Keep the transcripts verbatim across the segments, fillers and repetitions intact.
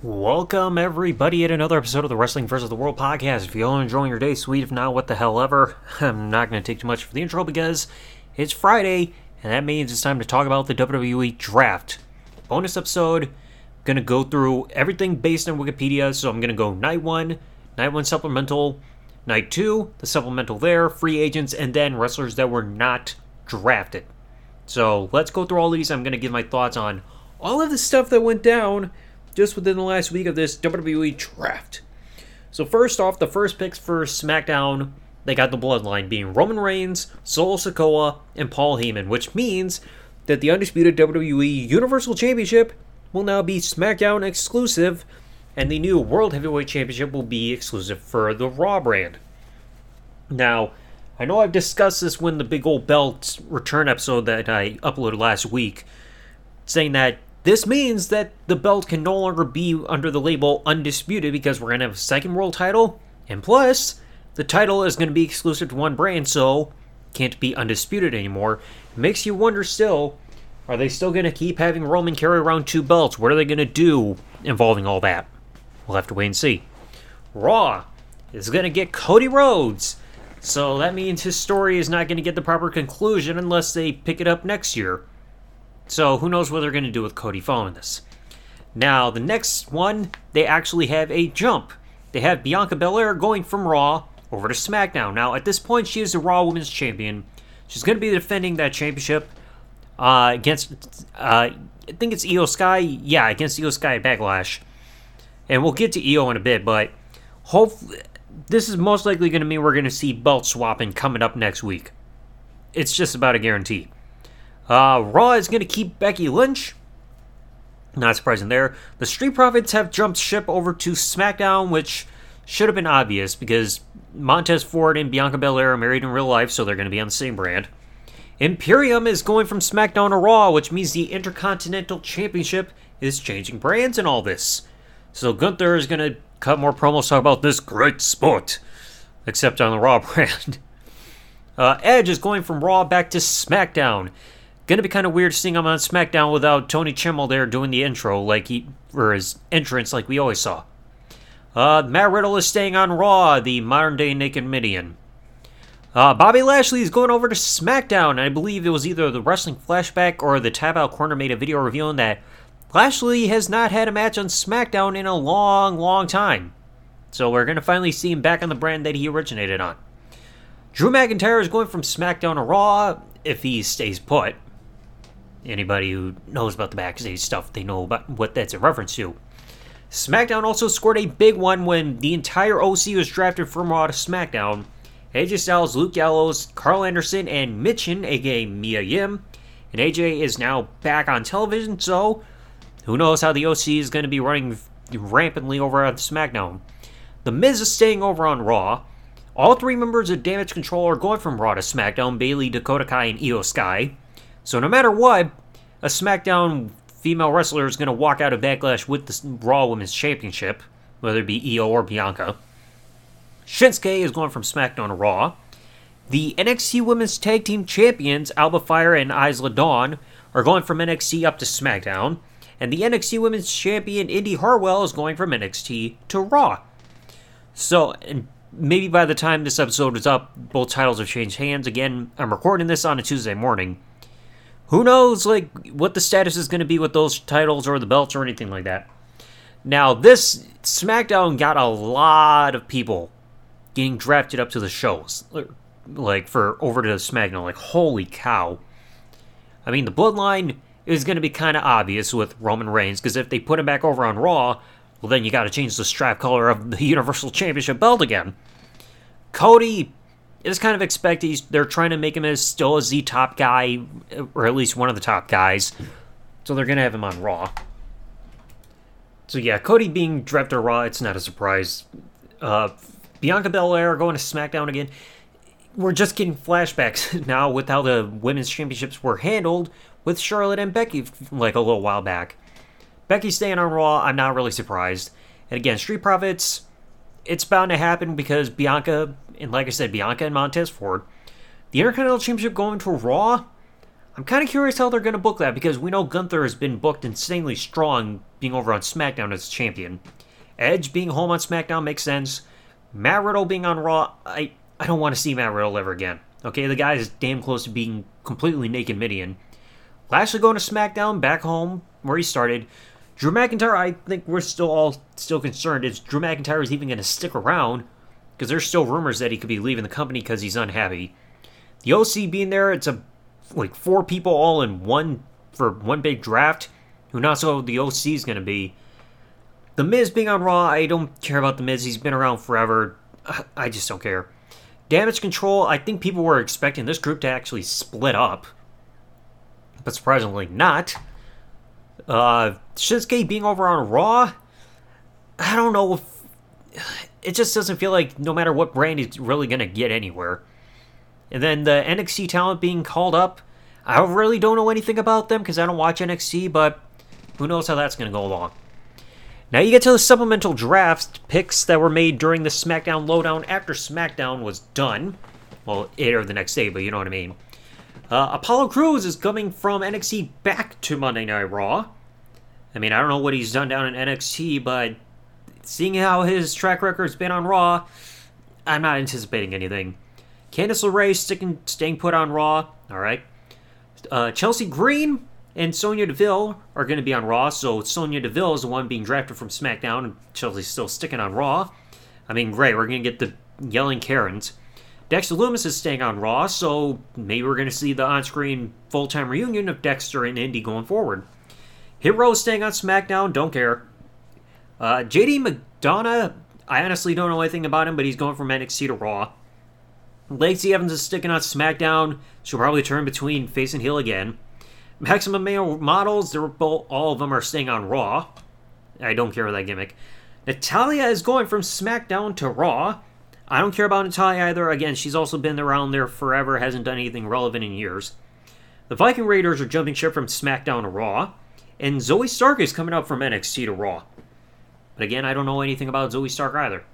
Welcome everybody at another episode of the Wrestling versus the World podcast. If y'all are enjoying your day, sweet. If not, what the hell ever. I'm not going to take too much for the intro because it's Friday, and that means it's time to talk about the W W E Draft. Bonus episode, I'm going to go through everything based on Wikipedia, so I'm going to go night one, night one supplemental, night two, the supplemental there, free agents, and then wrestlers that were not drafted. So let's go through all these. I'm going to give my thoughts on all of the stuff that went down just within the last week of this W W E draft. So first off, the first picks for SmackDown, they got the Bloodline being Roman Reigns, Solo Sikoa, and Paul Heyman, which means that the undisputed W W E Universal Championship will now be SmackDown exclusive, and the new World Heavyweight Championship will be exclusive for the Raw brand. Now, I know I've discussed this when the Big Old Belt return episode that I uploaded last week, saying that this means that the belt can no longer be under the label Undisputed because we're going to have a second world title, and plus, the title is going to be exclusive to one brand, so can't be Undisputed anymore. It makes you wonder still, are they still going to keep having Roman carry around two belts? What are they going to do involving all that? We'll have to wait and see. Raw is going to get Cody Rhodes, so that means his story is not going to get the proper conclusion unless they pick it up next year. So who knows what they're going to do with Cody following this. Now, the next one, they actually have a jump. They have Bianca Belair going from Raw over to SmackDown. Now, at this point, she is the Raw Women's Champion. She's going to be defending that championship uh, against, uh, I think it's Iyo Sky. Yeah, against Iyo Sky at Backlash. And we'll get to Iyo in a bit, but hopefully, this is most likely going to mean we're going to see belt swapping coming up next week. It's just about a guarantee. Uh, Raw is going to keep Becky Lynch. Not surprising there. The Street Profits have jumped ship over to SmackDown, which should have been obvious because Montez Ford and Bianca Belair are married in real life, so they're going to be on the same brand. Imperium is going from SmackDown to Raw, which means the Intercontinental Championship is changing brands and all this. So Gunther is going to cut more promos talk about this great sport, except on the Raw brand. Uh, Edge is going from Raw back to SmackDown. Gonna be kind of weird seeing him on SmackDown without Tony Chimmel there doing the intro like he or his entrance like we always saw. Uh, Matt Riddle is staying on Raw, the modern day Naked Midian. Uh, Bobby Lashley is going over to SmackDown. I believe it was either the Wrestling Flashback or the Tap Out Corner made a video revealing that Lashley has not had a match on SmackDown in a long, long time. So we're gonna finally see him back on the brand that he originated on. Drew McIntyre is going from SmackDown to Raw if he stays put. Anybody who knows about the backstage stuff, they know about what that's a reference to. SmackDown also scored a big one when the entire O C was drafted from Raw to SmackDown. A J Styles, Luke Gallows, Carl Anderson, and Michin, aka Mia Yim. And A J is now back on television, so who knows how the O C is going to be running rampantly over on SmackDown. The Miz is staying over on Raw. All three members of Damage Control are going from Raw to SmackDown, Bailey, Dakota Kai, and Iyo Sky. So no matter what, a SmackDown female wrestler is going to walk out of Backlash with the Raw Women's Championship, whether it be Iyo or Bianca. Shinsuke is going from SmackDown to Raw. The N X T Women's Tag Team Champions, Alba Fyre and Isla Dawn, are going from N X T up to SmackDown. And the N X T Women's Champion, Indi Hartwell, is going from N X T to Raw. So, and maybe by the time this episode is up, both titles have changed hands. Again, I'm recording this on a Tuesday morning. Who knows, like, what the status is going to be with those titles or the belts or anything like that. Now, this SmackDown got a lot of people getting drafted up to the shows, like, for over to SmackDown. Like, holy cow. I mean, the Bloodline is going to be kind of obvious with Roman Reigns, because if they put him back over on Raw, well, then you got to change the strap color of the Universal Championship belt again. Cody is kind of expected. They're trying to make him as still as the top guy, or at least one of the top guys. So they're going to have him on Raw. So yeah, Cody being drafted to Raw, it's not a surprise. Uh, Bianca Belair going to SmackDown again. We're just getting flashbacks now with how the women's championships were handled with Charlotte and Becky like a little while back. Becky staying on Raw, I'm not really surprised. And again, Street Profits, it's bound to happen because Bianca, and like I said, Bianca and Montez Ford. The Intercontinental Championship going to Raw? I'm kind of curious how they're going to book that, because we know Gunther has been booked insanely strong being over on SmackDown as champion. Edge being home on SmackDown makes sense. Matt Riddle being on Raw, I, I don't want to see Matt Riddle ever again. Okay, the guy is damn close to being completely naked Midian. Lashley going to SmackDown, back home, where he started. Drew McIntyre, I think we're still all still concerned if Drew McIntyre is even going to stick around, because there's still rumors that he could be leaving the company because he's unhappy. The O C being there, it's a like four people all in one for one big draft. Who knows who the O C is going to be. The Miz being on Raw, I don't care about The Miz. He's been around forever. I just don't care. Damage Control, I think people were expecting this group to actually split up, but surprisingly not. Uh, Shinsuke being over on Raw, I don't know if... It just doesn't feel like no matter what brand he's really going to get anywhere. And then the N X T talent being called up, I really don't know anything about them because I don't watch N X T, but who knows how that's going to go along. Now you get to the supplemental draft picks that were made during the SmackDown Lowdown after SmackDown was done. Well, it or the next day, but you know what I mean. Uh, Apollo Crews is coming from N X T back to Monday Night Raw. I mean, I don't know what he's done down in N X T, but seeing how his track record's been on Raw, I'm not anticipating anything. Candice LeRae sticking, staying put on Raw. All right. Uh, Chelsea Green and Sonya Deville are going to be on Raw, so Sonya Deville is the one being drafted from SmackDown, and Chelsea's still sticking on Raw. I mean, great, we're going to get the yelling Karens. Dexter Lumis is staying on Raw, so maybe we're going to see the on-screen full-time reunion of Dexter and Indy going forward. Hit Row is staying on SmackDown, don't care. Uh, J D McDonough, I honestly don't know anything about him, but he's going from N X T to Raw. Lacey Evans is sticking on SmackDown. She'll probably turn between face and heel again. Maximum Male Models, they're both, all of them are staying on Raw. I don't care about that gimmick. Natalya is going from SmackDown to Raw. I don't care about Natalya either. Again, she's also been around there forever, hasn't done anything relevant in years. The Viking Raiders are jumping ship from SmackDown to Raw. And Zoe Stark is coming up from N X T to Raw. But again, I don't know anything about Zoe Stark either.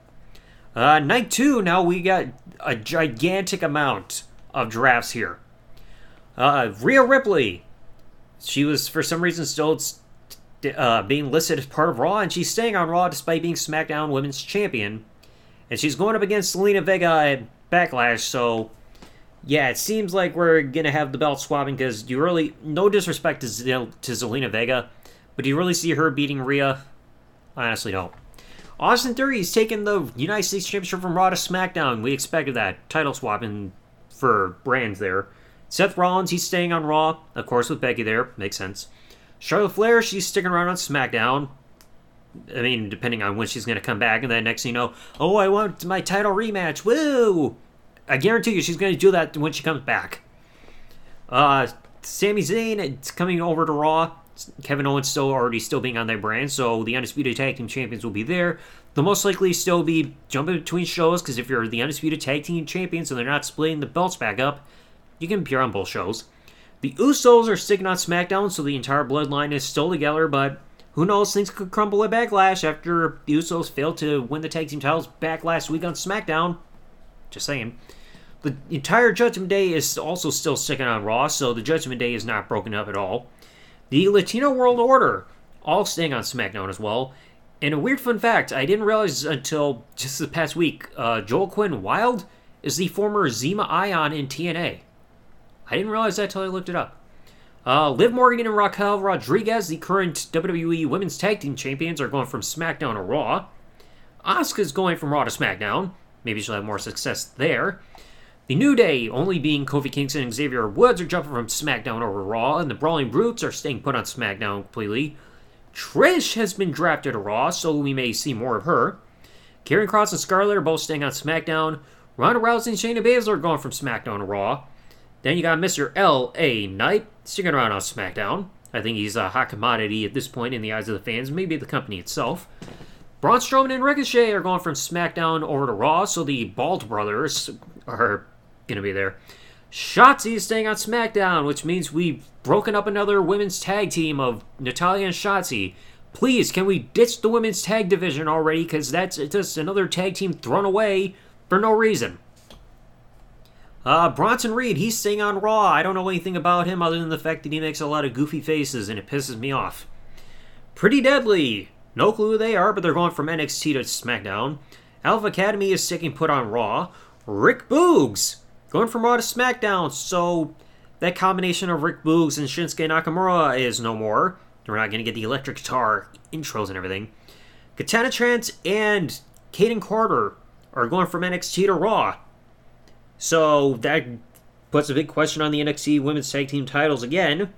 Uh, night two, now we got a gigantic amount of drafts here. Uh, Rhea Ripley. She was, for some reason, still uh, being listed as part of Raw, and she's staying on Raw despite being SmackDown Women's Champion. And she's going up against Zelina Vega at Backlash, so... Yeah, it seems like we're going to have the belt swapping, because you really... No disrespect to, Zel- to Zelina Vega, but do you really see her beating Rhea? I honestly don't. Austin Theory is taking the United States Championship from Raw to SmackDown. We expected that. Title swapping for brands there. Seth Rollins, he's staying on Raw, of course, with Becky there. Makes sense. Charlotte Flair, she's sticking around on SmackDown. I mean, depending on when she's going to come back, and then next thing you know, oh, I want my title rematch, woo! I guarantee you she's going to do that when she comes back. Uh, Sami Zayn, it's coming over to Raw. Kevin Owens still already still being on their brand, so the Undisputed Tag Team Champions will be there. They'll most likely still be jumping between shows, because if you're the Undisputed Tag Team Champions and they're not splitting the belts back up, you can appear on both shows. The Usos are sticking on SmackDown, so the entire bloodline is still together, but who knows, things could crumble at Backlash after the Usos failed to win the tag team titles back last week on SmackDown. Just saying. The entire Judgment Day is also still sticking on Raw, so the Judgment Day is not broken up at all. The Latino World Order, all staying on SmackDown as well. And a weird fun fact, I didn't realize until just the past week, uh, Joel Quinn Wilde is the former Zima Ion in T N A. I didn't realize that until I looked it up. Uh, Liv Morgan and Raquel Rodriguez, the current W W E Women's Tag Team Champions, are going from SmackDown to Raw. Asuka's going from Raw to SmackDown. Maybe she'll have more success there. The New Day, only being Kofi Kingston and Xavier Woods, are jumping from SmackDown over Raw, and the Brawling Brutes are staying put on SmackDown completely. Trish has been drafted to Raw, so we may see more of her. Karrion Kross and Scarlett are both staying on SmackDown. Ronda Rousey and Shayna Baszler are going from SmackDown to Raw. Then you got Mister L A Knight sticking around on SmackDown. I think he's a hot commodity at this point in the eyes of the fans, maybe the company itself. Braun Strowman and Ricochet are going from SmackDown over to Raw, so the Bald Brothers are going to be there. Shotzi is staying on SmackDown, which means we've broken up another women's tag team of Natalya and Shotzi. Please, can we ditch the women's tag division already? Because that's just another tag team thrown away for no reason. Uh, Bronson Reed, he's staying on Raw. I don't know anything about him other than the fact that he makes a lot of goofy faces, and it pisses me off. Pretty Deadly. No clue who they are, but they're going from N X T to SmackDown. Alpha Academy is sticking put on Raw. Rick Boogs going from Raw to SmackDown, so that combination of Rick Boogs and Shinsuke Nakamura is no more. We're not going to get the electric guitar intros and everything. Katana Trance and Caden Carter are going from N X T to Raw. So that puts a big question on the N X T Women's Tag Team titles again.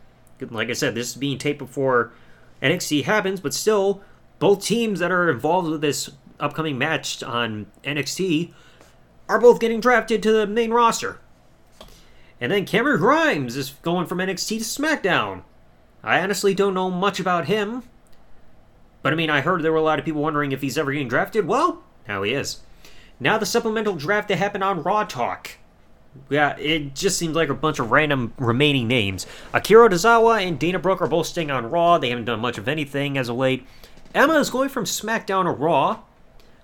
Like I said, this is being taped before N X T happens, but still, both teams that are involved with this upcoming match on N X T are both getting drafted to the main roster. And then Cameron Grimes is going from N X T to SmackDown. I honestly don't know much about him. But I mean, I heard there were a lot of people wondering if he's ever getting drafted. Well, now he is. Now the supplemental draft that happened on Raw Talk. Yeah, it just seems like a bunch of random remaining names. Akira Tozawa and Dana Brooke are both staying on Raw. They haven't done much of anything as of late. Emma is going from SmackDown to Raw.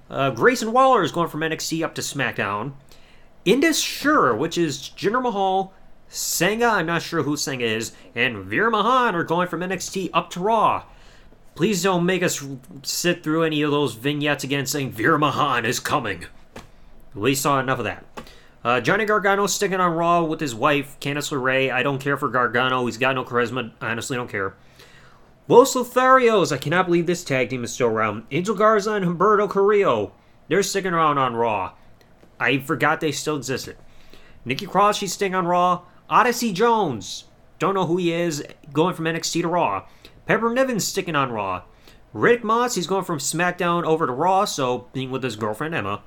Uh, Grayson Waller is going from N X T up to SmackDown. Indus Sure, which is Jinder Mahal, Sangha, I'm not sure who Sangha is, and Veer Mahan are going from N X T up to Raw. Please don't make us sit through any of those vignettes again saying Veer Mahan is coming. We saw enough of that. Uh, Johnny Gargano's sticking on Raw with his wife, Candice LeRae. I don't care for Gargano. He's got no charisma. I honestly don't care. Los Lotharios. I cannot believe this tag team is still around. Angel Garza and Humberto Carrillo. They're sticking around on Raw. I forgot they still existed. Nikki Cross, she's staying on Raw. Odyssey Jones. Don't know who he is. Going from N X T to Raw. Pepper Niven's sticking on Raw. Riddick Moss, he's going from SmackDown over to Raw, so being with his girlfriend, Emma.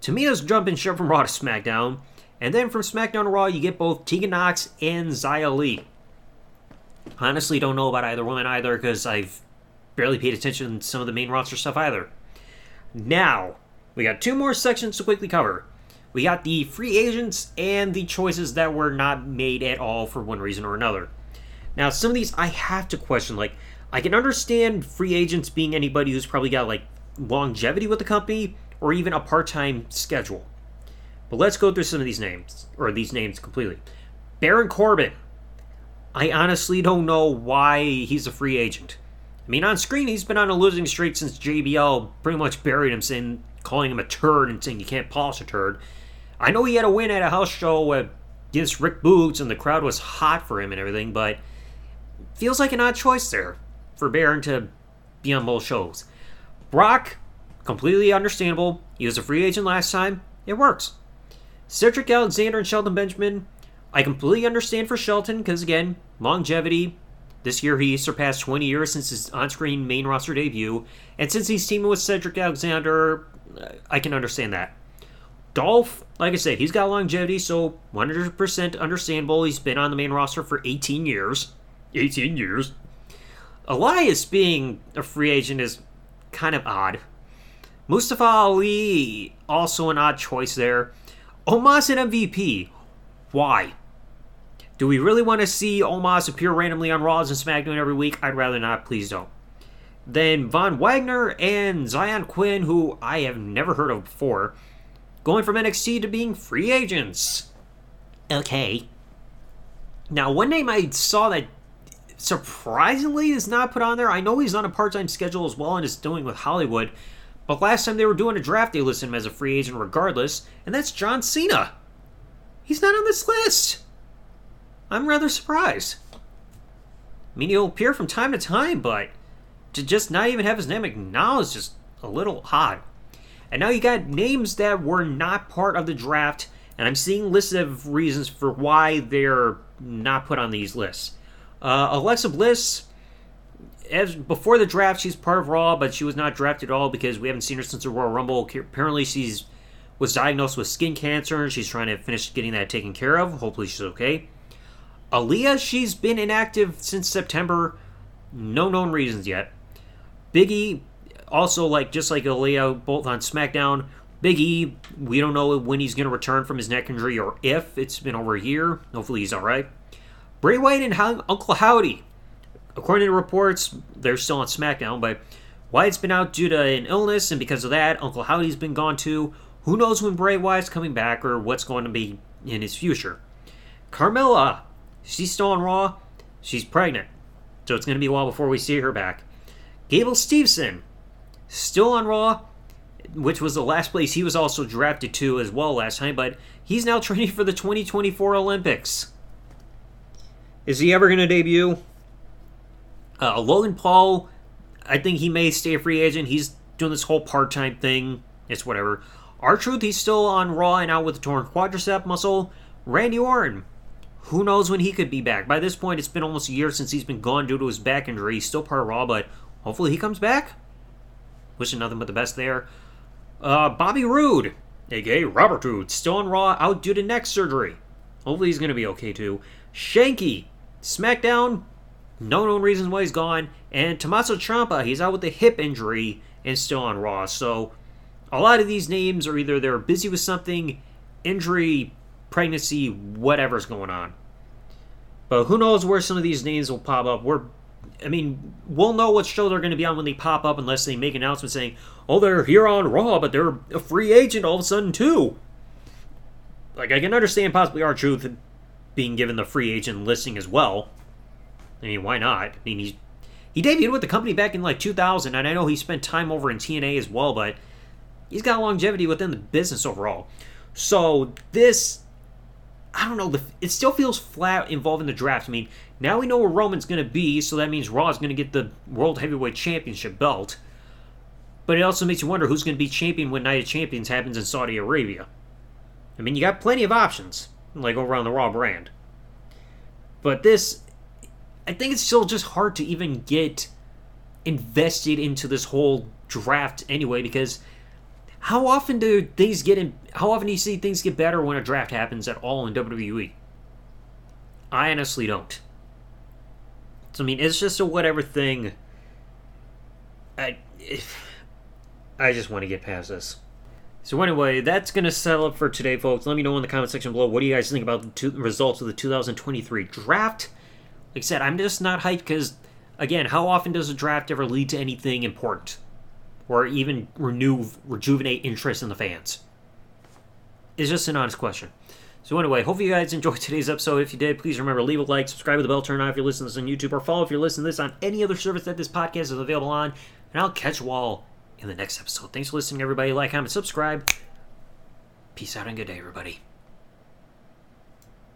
Tamina's jumping ship from Raw to SmackDown. And then from SmackDown to Raw, you get both Tegan Nox and Xia Li. Honestly, don't know about either woman either, because I've barely paid attention to some of the main roster stuff either. Now, we got two more sections to quickly cover. We got the free agents and the choices that were not made at all for one reason or another. Now, some of these I have to question. Like, I can understand free agents being anybody who's probably got, like, longevity with the company or even a part-time schedule. But let's go through some of these names, or these names completely. Baron Corbin. I honestly don't know why he's a free agent. I mean, on screen, he's been on a losing streak since J B L pretty much buried him, saying, calling him a turd and saying you can't polish a turd. I know he had a win at a house show against Rick Boogs, and the crowd was hot for him and everything, but feels like an odd choice there for Baron to be on both shows. Brock, completely understandable. He was a free agent last time. It works. Cedric Alexander and Shelton Benjamin, I completely understand for Shelton because, again, longevity. This year he surpassed twenty years since his on-screen main roster debut. And since he's teaming with Cedric Alexander, I can understand that. Dolph, like I said, he's got longevity, so one hundred percent understandable. He's been on the main roster for eighteen years. eighteen years. Elias being a free agent is kind of odd. Mustafa Ali, also an odd choice there. Omos and M V P, why? Do we really want to see Omos appear randomly on Raws and SmackDown every week? I'd rather not, please don't. Then Von Wagner and Zion Quinn, who I have never heard of before, going from N X T to being free agents. Okay. Now, one name I saw that surprisingly is not put on there. I know he's on a part-time schedule as well and is doing with Hollywood, but last time they were doing a draft, they listed him as a free agent regardless, and that's John Cena. He's not on this list. I'm rather surprised. I mean, he'll appear from time to time, but to just not even have his name acknowledged is just a little odd. And now you got names that were not part of the draft, and I'm seeing lists of reasons for why they're not put on these lists. Uh, Alexa Bliss, as before the draft, she's part of Raw, but she was not drafted at all because we haven't seen her since the Royal Rumble. Apparently, she's was diagnosed with skin cancer, and she's trying to finish getting that taken care of. Hopefully, she's okay. Aaliyah, she's been inactive since September. No known reasons yet. Big E, also like just like Aaliyah, both on SmackDown. Big E, we don't know when he's going to return from his neck injury or if. It's been over a year. Hopefully he's all right. Bray Wyatt and Uncle Howdy. According to reports, they're still on SmackDown, but Wyatt's been out due to an illness, and because of that, Uncle Howdy's been gone too. Who knows when Bray Wyatt's coming back or what's going to be in his future. Carmella, she's still on Raw. She's pregnant, so it's going to be a while before we see her back. Gable Steveson, still on Raw, which was the last place he was also drafted to as well last time, but he's now training for the twenty twenty-four Olympics. Is he ever going to debut? Uh, Logan Paul, I think he may stay a free agent. He's doing this whole part-time thing. It's whatever. R-Truth, he's still on Raw and out with a torn quadricep muscle. Randy Orton, who knows when he could be back. By this point, it's been almost a year since he's been gone due to his back injury. He's still part of Raw, but hopefully he comes back. Wishing nothing but the best there. Uh, Bobby Roode, aka Robert Roode, still on Raw, out due to neck surgery. Hopefully he's going to be okay too. Shanky, SmackDown, no known reasons why he's gone. And Tommaso Ciampa, he's out with a hip injury and still on Raw. So a lot of these names are either they're busy with something, injury, pregnancy, whatever's going on. But who knows where some of these names will pop up. We're, I mean, we'll know what show they're going to be on when they pop up unless they make an announcement saying, oh, they're here on Raw, but they're a free agent all of a sudden too. Like, I can understand possibly R-Truth being given the free agent listing as well. I mean, why not? I mean, he's, he debuted with the company back in like two thousand, and I know he spent time over in T N A as well, but he's got longevity within the business overall. So this, I don't know, it still feels flat involving the draft. I mean, now we know where Roman's going to be, so that means Raw's going to get the World Heavyweight Championship belt. But it also makes you wonder who's going to be champion when Night of Champions happens in Saudi Arabia. I mean, you got plenty of options, like over on the Raw brand. But this, I think it's still just hard to even get invested into this whole draft anyway, because how often do things get in, how often do you see things get better when a draft happens at all in W W E? I honestly don't. So, I mean, it's just a whatever thing. I, I just want to get past this. So anyway, that's going to settle up for today, folks. Let me know in the comment section below, what do you guys think about the two results of the two thousand twenty-three draft? Like I said, I'm just not hyped because, again, how often does a draft ever lead to anything important? Or even renew, rejuvenate interest in the fans? It's just an honest question. So anyway, hope you guys enjoyed today's episode. If you did, please remember, leave a like, subscribe with the bell, turn on if you're listening to this on YouTube, or follow if you're listening to this on any other service that this podcast is available on. And I'll catch you all in the next episode. Thanks for listening, everybody. Like, comment, subscribe. Peace out and good day, everybody.